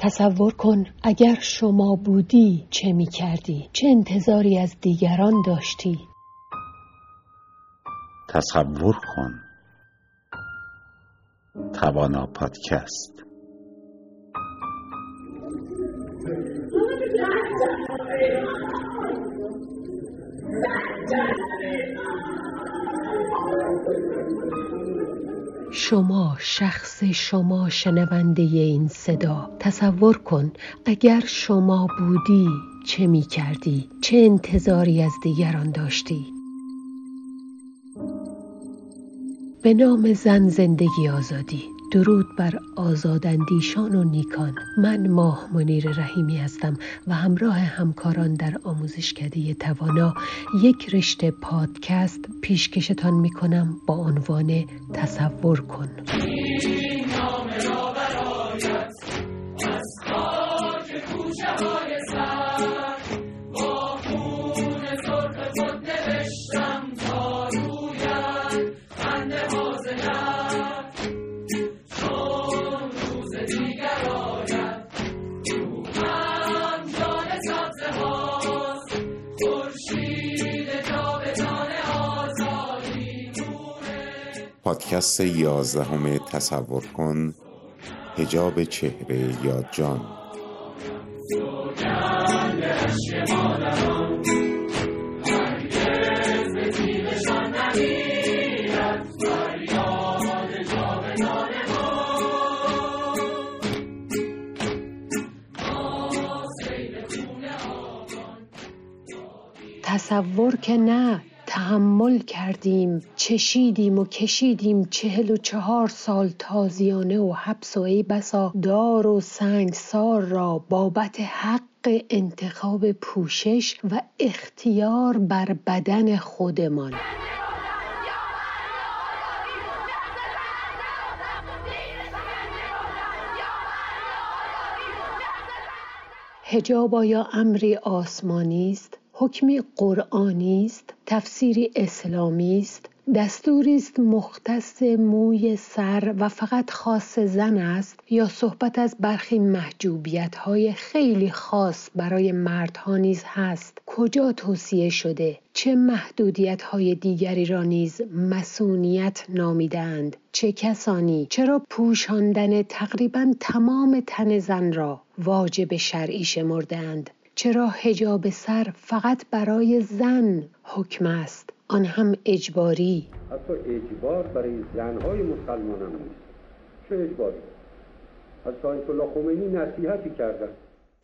تصور کن اگر شما بودی چه می کردی؟ چه انتظاری از دیگران داشتی؟ تصور کن. توانا پادکست. شما، شخص شما، شنونده این صدا، تصور کن اگر شما بودی چه می کردی؟ چه انتظاری از دیگران داشتی؟ به نام زن، زندگی، آزادی. درود بر آزاداندیشان و نیکان. من منیر رحیمی هستم و همراه همکاران در آموزشکده توانا یک رشته پادکست پیشکشتان می‌کنم با عنوان تصور کن. پادکست 11 تصور کن، حجاب چهره یا جان. تصور که نه، تحمل کردیم، چشیدیم و کشیدیم 44 سال تازیانه و حبس و ای بسا دار و سنگسار را بابت حق انتخاب پوشش و اختیار بر بدن خودمان. حجاب آیا امری آسمانی است؟ حکمی قرآنی است، تفسیری اسلامی است، دستوری است مختص موی سر و فقط خاص زن است، یا صحبت از برخی محجوبیت‌های خیلی خاص برای مردها نیز هست؟ کجا توصیه شده؟ چه محدودیت‌های دیگری را نیز مصونیت نامیدند؟ چه کسانی؟ چرا پوشاندن تقریباً تمام تن زن را واجب شرعی شمردند؟ چرا حجاب سر فقط برای زن حکم است، آن هم اجباری؟ حتی اجبار برای زنهای مسلمان هم نیست. چه اجباری؟ حضرت آیت‌الله خمینی نصیحتی کردند.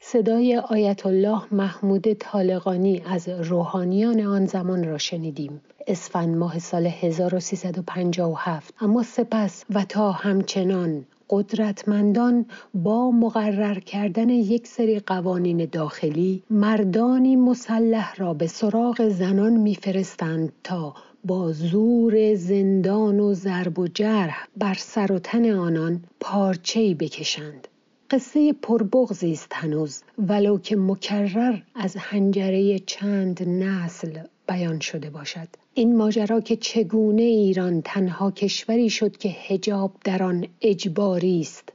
صدای آیت الله محمود طالقانی از روحانیان آن زمان را شنیدیم. اسفند ماه سال 1357. اما سپس و تا همچنان قدرتمندان با مقرر کردن یک سری قوانین داخلی، مردانی مسلح را به سراغ زنان می‌فرستند تا با زور، زندان و ضرب و جرح بر سر و تن آنان پارچه‌ای بکشند. قصه پربغضی است هنوز، ولو که مکرر از حنجره چند نسل بیان شده باشد. این ماجرا که چگونه ایران تنها کشوری شد که حجاب در آن اجباری است.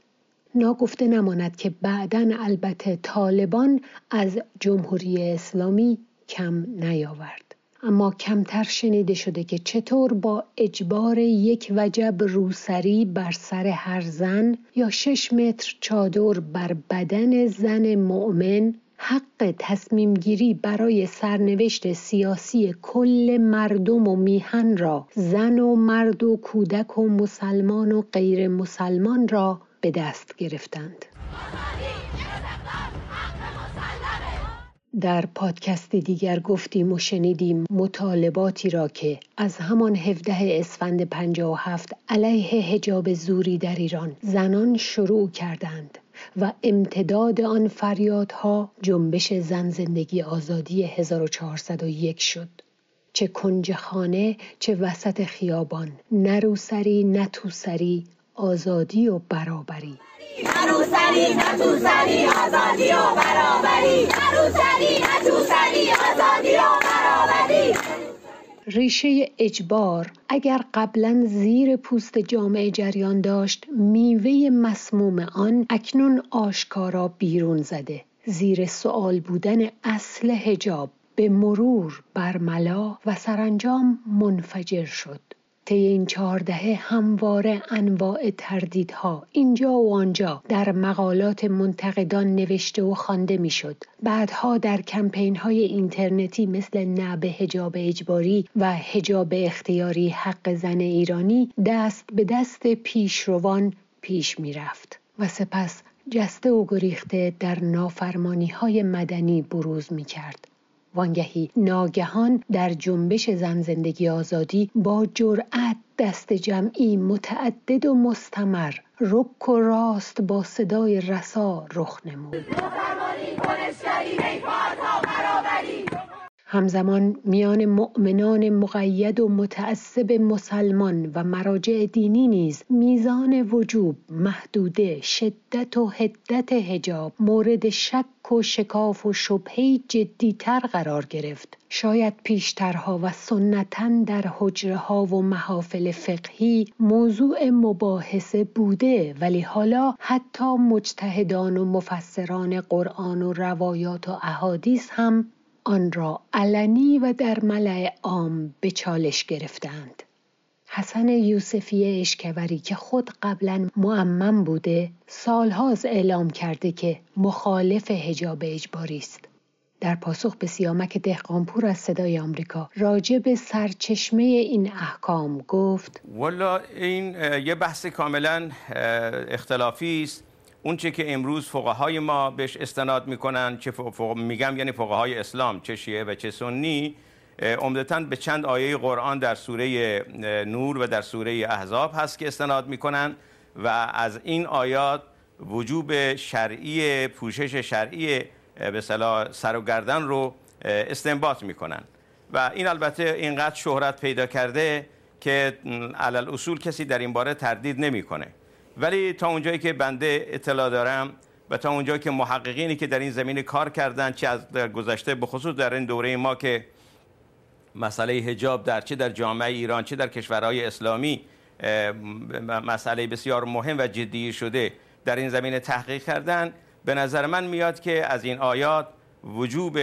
ناگفته نماند که بعداً البته طالبان از جمهوری اسلامی کم نیاورد. اما کمتر شنیده شده که چطور با اجبار یک وجب روسری بر سر هر زن یا 6 متر چادر بر بدن زن مؤمن، حق تصمیم گیری برای سرنوشت سیاسی کل مردم و میهن را، زن و مرد و کودک و مسلمان و غیر مسلمان را به دست گرفتند. در پادکست دیگر گفتیم و شنیدیم مطالباتی را که از همان 17 اسفند 57 علیه حجاب زوری در ایران زنان شروع کردند و امتداد آن فریادها جنبش زن، زندگی، آزادی 1401 شد. چه کنجخانه، چه وسط خیابان، نه روسری نه توسری، آزادی و برابری. نروسری نتوسری، آزادی و برابری. نروسری نتوسری، آزادی و برابری. ریشه اجبار اگر قبلا زیر پوست جامعه جریان داشت، میوه مسموم آن اکنون آشکارا بیرون زده. زیر سؤال بودن اصل حجاب به مرور برملا و سرانجام منفجر شد. طی این 4 دهه همواره انواع تردیدها اینجا و آنجا در مقالات منتقدان نوشته و خوانده میشد. بعدها در کمپین‌های اینترنتی مثل نه به حجاب اجباری و حجاب اختیاری حق زن ایرانی دست به دست پیشروان پیش میرفت و سپس جسته و گریخته در نافرمانی‌های مدنی بروز میکرد. وانگهی ناگهان در جنبش زن زندگی آزادی با جرأت دست جمعی متعدد و مستمر رک و راست با صدای رسا رخ نمود. همزمان میان مؤمنان مقید و متعصب مسلمان و مراجع دینی نیز میزان وجوب، محدوده، شدت و حدت حجاب مورد شک و شکاف و شبهه جدی‌تر قرار گرفت. شاید پیشترها و سنتاً در حجره‌ها و محافل فقهی موضوع مباحثه بوده، ولی حالا حتی مجتهدان و مفسران قرآن و روایات و احادیث هم آن را علنی و در ملأ عام به چالش گرفتند. حسن یوسفی اشکوری که خود قبلا معمم بوده، سالها از اعلام کرده که مخالف حجاب اجباری است. در پاسخ به سیامک دهقانپور از صدای آمریکا راجع به سرچشمه این احکام گفت: والا این یه بحث کاملا اختلافی است. اون چه که امروز فقهای ما بهش استناد میکنن، چه میگم یعنی فقهای اسلام، چه شیعه و چه سنی، عمدتاً به چند آیه قرآن در سوره نور و در سوره احزاب هست که استناد میکنن و از این آیات وجوب شرعی، پوشش شرعی به اصطلاح سر و گردن رو استنباط میکنن و این البته اینقدر شهرت پیدا کرده که علال‌اصول کسی در این باره تردید نمیکنه. ولی تا اونجایی که بنده اطلاع دارم و تا اونجایی که محققینی که در این زمینه کار کردن، چه از در گذشته بخصوص در این دوره ما که مسئله حجاب در چه در جامعه ایران چه در کشورهای اسلامی مسئله بسیار مهم و جدی شده، در این زمینه تحقیق کردن، به نظر من میاد که از این آیات وجوب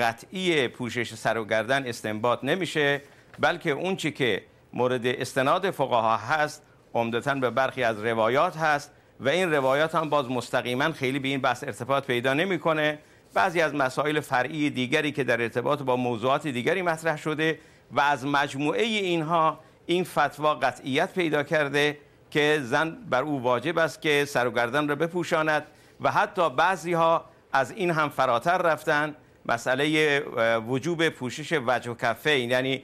قطعی پوشش سر و گردن استنباط نمیشه، بلکه اون چی که مورد استناد فقها هست عمدتاً به برخی از روایات هست و این روایات هم باز مستقیما خیلی به این بحث ارتباط پیدا نمیکنه. بعضی از مسائل فرعی دیگری که در ارتباط با موضوعات دیگری مطرح شده و از مجموعه اینها این فتوا قطعیت پیدا کرده که زن بر او واجب است که سر و گردن را بپوشاند و حتی بعضی ها از این هم فراتر رفتن، مسئله وجوب پوشش وجه و کفین یعنی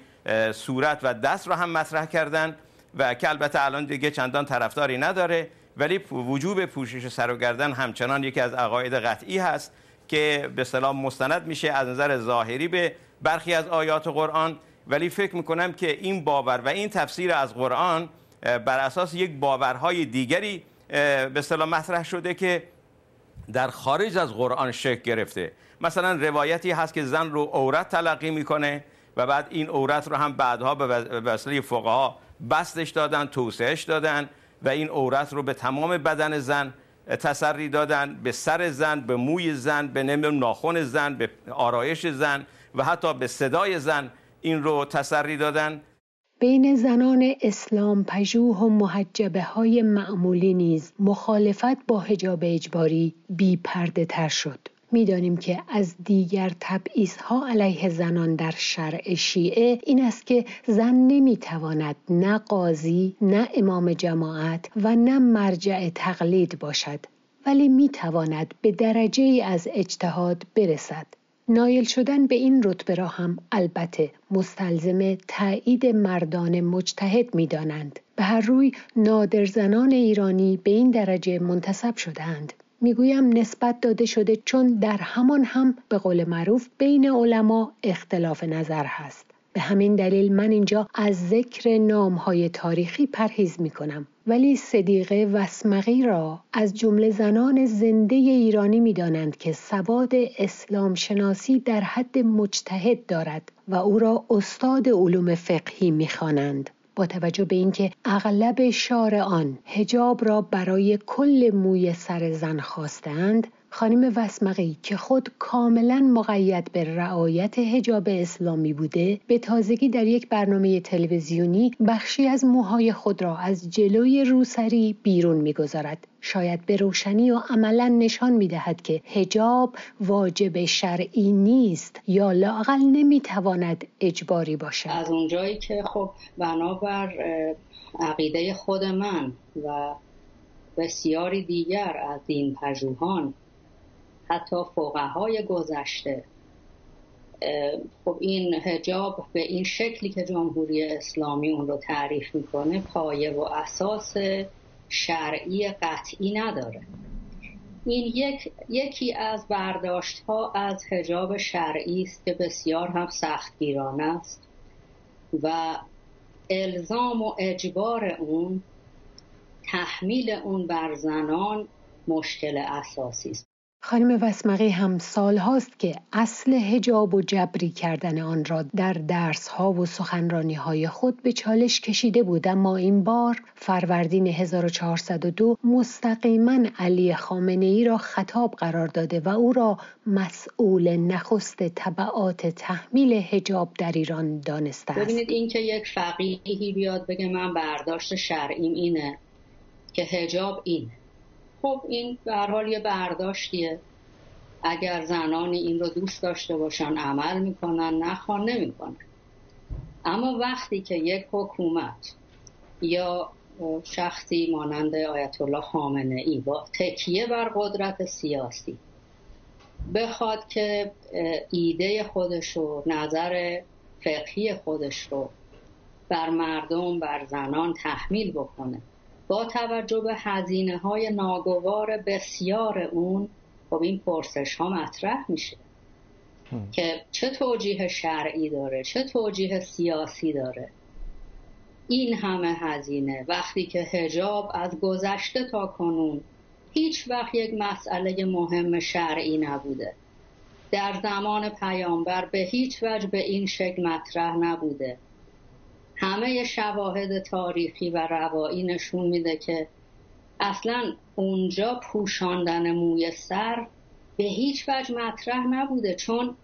صورت و دست را هم مطرح کردن و که البته الان دیگه چندان طرفداری نداره، ولی وجوب پوشش سر و گردن همچنان یکی از عقاید قطعی هست که به اصطلاح مستند میشه از نظر ظاهری به برخی از آیات قرآن. ولی فکر میکنم که این باور و این تفسیر از قرآن بر اساس یک باورهای دیگری به اصطلاح مطرح شده که در خارج از قرآن شکل گرفته. مثلا روایتی هست که زن رو عورت تلقی میکنه و بعد این عورت رو هم بعدها به وسیله فقها بستش دادن، توسعهش دادن و این عورت رو به تمام بدن زن تسری دادن، به سر زن، به موی زن، به ناخن زن، به آرایش زن و حتی به صدای زن این رو تسری دادن. بین زنان اسلام پژوه و محجبه های معمولی نیز مخالفت با حجاب اجباری بی پرده تر شد. می‌دانیم که از دیگر تبعیض‌ها علیه زنان در شرع شیعه این است که زن نمی‌تواند نه قاضی، نه امام جماعت و نه مرجع تقلید باشد، ولی می‌تواند به درجه‌ای از اجتهاد برسد. نایل شدن به این رتبه را هم البته مستلزم تأیید مردان مجتهد می‌دانند. به هر روی نادر زنان ایرانی به این درجه منتسب شده‌اند. میگویم نسبت داده شده چون در همان هم به قول معروف بین علما اختلاف نظر هست. به همین دلیل من اینجا از ذکر نام‌های تاریخی پرهیز می‌کنم. ولی صدیقه وسمقی را از جمله زنان زنده ایرانی می دانند که سواد اسلام شناسی در حد مجتهد دارد و او را استاد علوم فقهی می خوانند. با توجه به اینکه اغلب شارعان حجاب را برای کل موی سر زن خواستند، خانم وسمقی که خود کاملا مقید به رعایت حجاب اسلامی بوده، به تازگی در یک برنامه تلویزیونی بخشی از موهای خود را از جلوی روسری بیرون می‌گذارد. شاید به روشنی و عملا نشان می‌دهد که حجاب واجب شرعی نیست یا لااقل نمی‌تواند اجباری باشد. از اونجایی که خب بنابر عقیده خود من و بسیاری دیگر از این پژوهان، حتی فقهای گذشته، خب این حجاب به این شکلی که جمهوری اسلامی اون رو تعریف میکنه پایه و اساس شرعی قطعی نداره. این یکی از برداشت‌ها از حجاب شرعی است که بسیار هم سختگیرانه است و الزام و اجبار اون، تحمیل اون بر زنان مشکل اساسی است. خانم وسمقی هم سال هاست که اصل حجاب و جبری کردن آن را در درس ها و سخنرانی های خود به چالش کشیده بود، اما این بار فروردین 1402 مستقیما علی خامنه ای را خطاب قرار داده و او را مسئول نخست تبعات تحمیل حجاب در ایران دانسته است. ببینید این که یک فقیهی بیاد بگه من برداشت شرعیم اینه که حجاب اینه، خب این به هر حال یه برداشتیه. اگر زنانی این رو دوست داشته باشن عمل میکنن، نخوان نمیکنن. اما وقتی که یک حکومت یا شخصی مانند آیت الله خامنه ای با تکیه بر قدرت سیاسی بخواد که ایده خودش و نظر فقهی خودش رو بر مردم، بر زنان تحمیل بکنه، با توجه به هزینه‌های ناگوار بسیار اون، خب این پرسش ها مطرح میشه که چه توجیه شرعی داره، چه توجیه سیاسی داره این همه هزینه، وقتی که حجاب از گذشته تا کنون هیچ وقت یک مسئله مهم شرعی نبوده. در زمان پیامبر به هیچ وجه به این شکل مطرح نبوده. همه شواهد تاریخی و روایی نشون میده که اصلا اونجا پوشاندن موی سر به هیچ وجه مطرح نبوده، چون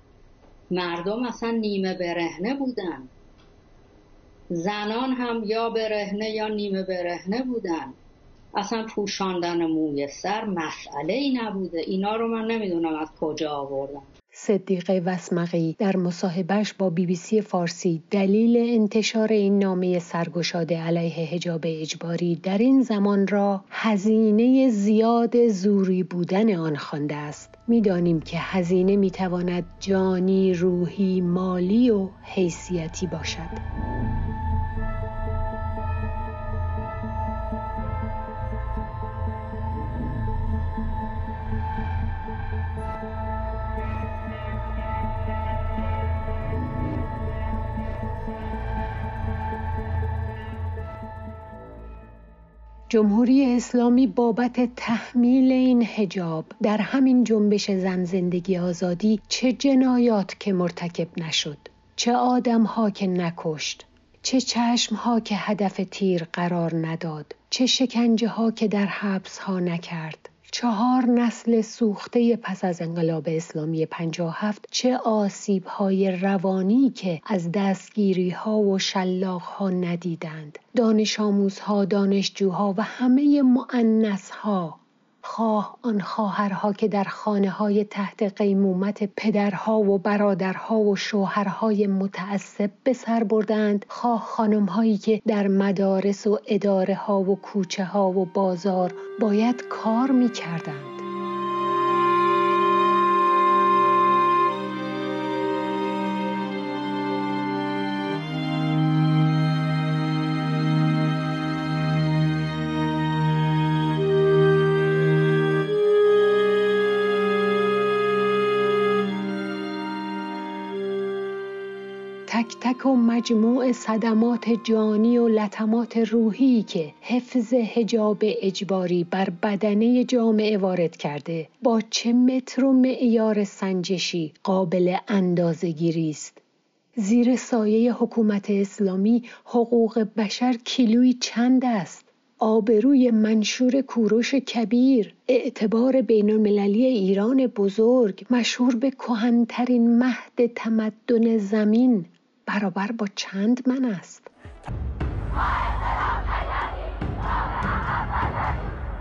مردم اصلا نیمه برهنه بودن، زنان هم یا برهنه یا نیمه برهنه بودن، اصلا پوشاندن موی سر مسئله ای نبوده. اینا رو من نمیدونم از کجا آوردن. صدیقه وسمقی در مصاحبهش با BBC فارسی دلیل انتشار این نامه سرگشاده علیه حجاب اجباری در این زمان را هزینه زیاد زوری بودن آن خوانده است. می‌دانیم که هزینه می‌تواند جانی، روحی، مالی و حیثیتی باشد. جمهوری اسلامی بابت تحمیل این حجاب در همین جنبش زن زندگی آزادی چه جنایات که مرتکب نشد، چه آدم‌ها که نکشت، چه چشم‌ها که هدف تیر قرار نداد، چه شکنجه‌ها که در حبس‌ها نکرد، 4 نسل سوخته پس از انقلاب اسلامی 57، چه آسیب‌های روانی که از دستگیری‌ها و شلاق‌ها ندیدند، دانش آموزها، دانشجوها و همه مؤنث‌ها، خواه آن خواهرها که در خانه‌های تحت قیمومت پدرها و برادرها و شوهرهای متعصب به سر بردند، خواه خانم‌هایی که در مدارس و اداره‌ها و کوچه‌ها و بازار باید کار می‌کردند. تک تک و مجموع صدمات جانی و لطمات روحی که حفظ حجاب اجباری بر بدنه جامعه وارد کرده با چه متر و معیار سنجشی قابل اندازه‌گیری است. زیر سایه حکومت اسلامی حقوق بشر کیلویی چند است؟ آبروی منشور کوروش کبیر، اعتبار بین‌المللی ایران بزرگ، مشهور به کهن‌ترین مهد تمدن زمین، برابر با چند من است؟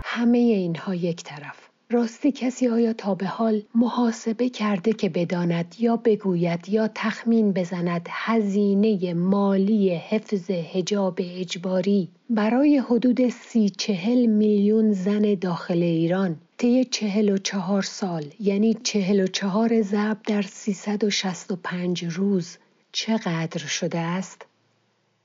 همه اینها یک طرف. راستی کسی آیا تا به حال محاسبه کرده که بداند یا بگوید یا تخمین بزند هزینه مالی حفظ حجاب اجباری برای حدود 30-40 میلیون زن داخل ایران طی 44 سال، یعنی 44 ضرب در 365 روز چقدر شده است؟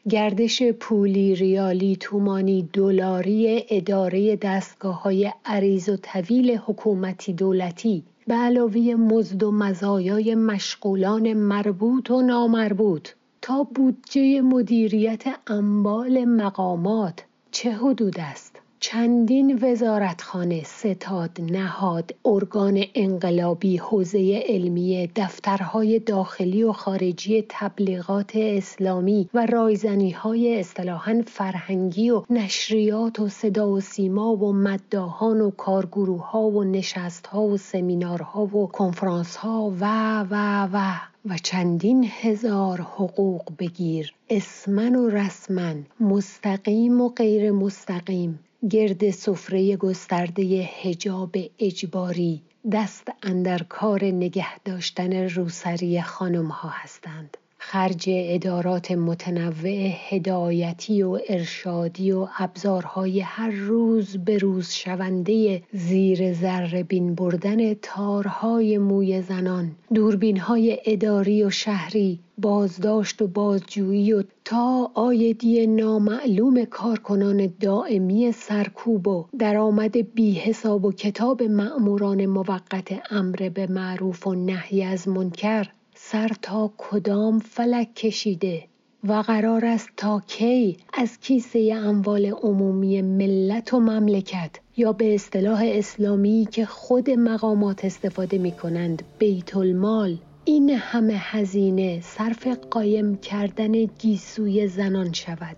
گردش پولی، ریالی، تومانی، دلاری اداره دستگاه‌های عریض و طویل حکومتی دولتی به علاوه مزد و مزایای مشغولان مربوط و نامربوط تا بودجه مدیریت انبال مقامات چه حدود است؟ چندین وزارتخانه، ستاد، نهاد، ارگان انقلابی، حوزه علمیه، دفترهای داخلی و خارجی تبلیغات اسلامی و رایزنی‌های اصطلاحاً فرهنگی و نشریات و صدا و سیما و مداحان و کارگروه‌ها و نشست‌ها و سمینارها و کنفرانس‌ها و و چندین هزار حقوق بگیر اسمن و رسمن، مستقیم و غیر مستقیم، گرد سفره گسترده حجاب اجباری دست اندر کار نگه داشتن روسری خانم ها هستند. خرج ادارات متنوع هدایتی و ارشادی و ابزارهای هر روز به روز شونده زیر ذره بین بردن تارهای موی زنان، دوربین‌های اداری و شهری، بازداشت و بازجویی و تا عایدی نامعلوم کارکنان دائمی سرکوب و درآمد بی حساب و کتاب مأموران موقت امر به معروف و نهی از منکر سر تا کدام فلک کشیده و قرار است تا کی از کیسه اموال عمومی ملت و مملکت یا به اصطلاح اسلامی که خود مقامات استفاده می کنند بیت المال این همه هزینه صرف قایم کردن گیسوی زنان شود؟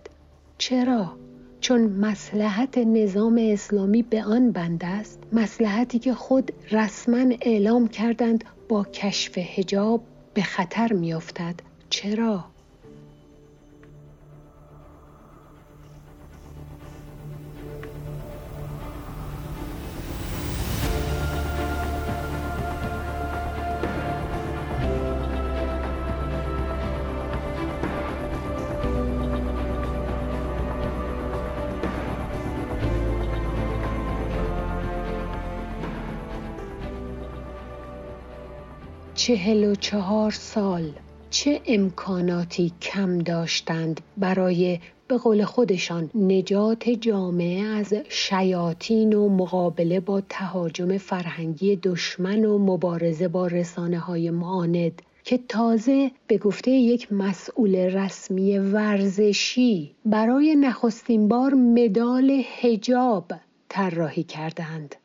چرا؟ چون مصلحت نظام اسلامی به آن بنده است، مصلحتی که خود رسما اعلام کردند با کشف حجاب به خطر میافتد. چرا؟ چهل و چهار سال چه امکاناتی کم داشتند برای به قول خودشان نجات جامعه از شیاطین و مقابله با تهاجم فرهنگی دشمن و مبارزه با رسانه‌های معاند که تازه به گفته یک مسئول رسمی ورزشی برای نخستین بار مدال حجاب طراحی کردند.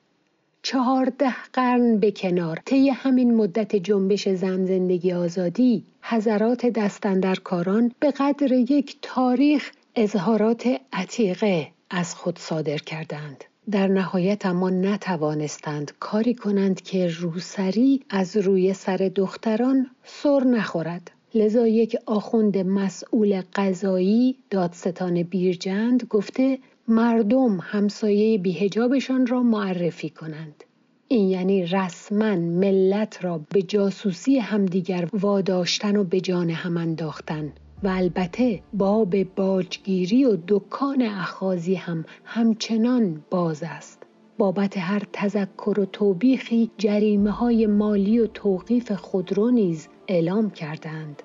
14 قرن به کنار، طی همین مدت جنبش زن زندگی آزادی، حضرات دستاندرکاران به قدر یک تاریخ اظهارات عتیقه از خود صادر کردند. در نهایت اما نتوانستند کاری کنند که روسری از روی سر دختران سر نخورد. لذا یک آخوند مسئول قضایی دادستان بیرجند گفته مردم همسایه بی‌حجابشان را معرفی کنند. این یعنی رسما ملت را به جاسوسی همدیگر واداشتن و به جان هم انداختن و البته باب باجگیری و دکان اخاذی هم همچنان باز است. بابت هر تذکر و توبیخی جریمه‌های مالی و توقیف خودرو نیز اعلام کردند.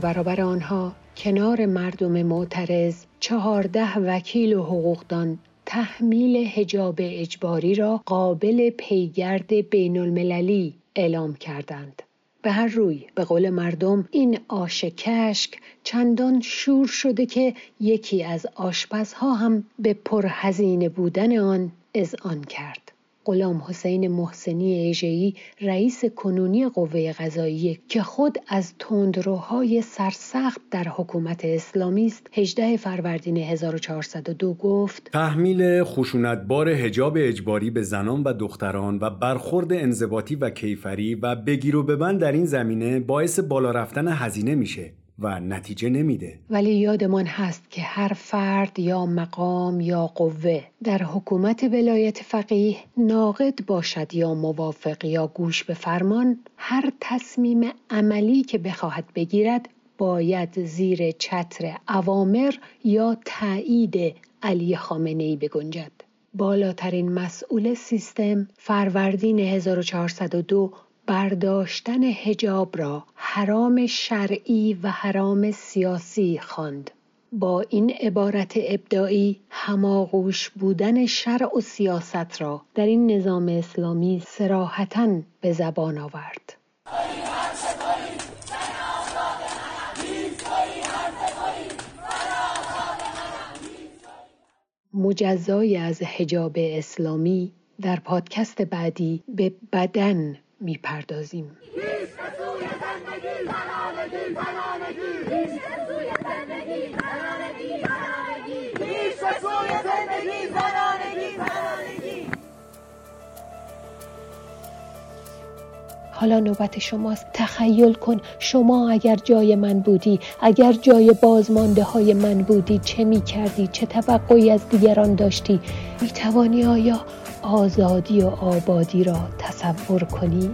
برابر آنها کنار مردم معترض 14 وکیل و حقوقدان تحمیل حجاب اجباری را قابل پیگرد بین‌المللی اعلام کردند. به هر روی به قول مردم این آش کشک چندان شور شده که یکی از آشپزها هم به پرهزینه بودن آن اذعان کرد. غلام حسین محسنی ایجهی رئیس کنونی قوه قضاییه که خود از تندروهای سرسخت در حکومت اسلامی است 18 فروردین 1402 گفت: تحمیل خشونتبار حجاب اجباری به زنان و دختران و برخورد انضباطی و کیفری و بگیر و ببند در این زمینه باعث بالا رفتن هزینه میشه و نتیجه نمیده. ولی یادمان هست که هر فرد یا مقام یا قوه در حکومت ولایت فقیه ناقد باشد یا موافق یا گوش به فرمان، هر تصمیم عملی که بخواهد بگیرد باید زیر چتر اوامر یا تایید علی خامنه ای بگنجد. بالاترین مسئول سیستم فروردین 1402 برداشتن حجاب را حرام شرعی و حرام سیاسی خواند. با این عبارت ابداعی هماغوش بودن شرع و سیاست را در این نظام اسلامی صراحتاً به زبان آورد. مجزای از حجاب اسلامی در پادکست بعدی به بدن می‌پردازیم. حالا نوبت شماست. تخیل کن شما اگر جای من بودی، اگر جای بازمانده های من بودی، چه می کردی؟ چه توقعی از دیگران داشتی؟ می توانی آیا آزادی و آبادی را تصور کنی؟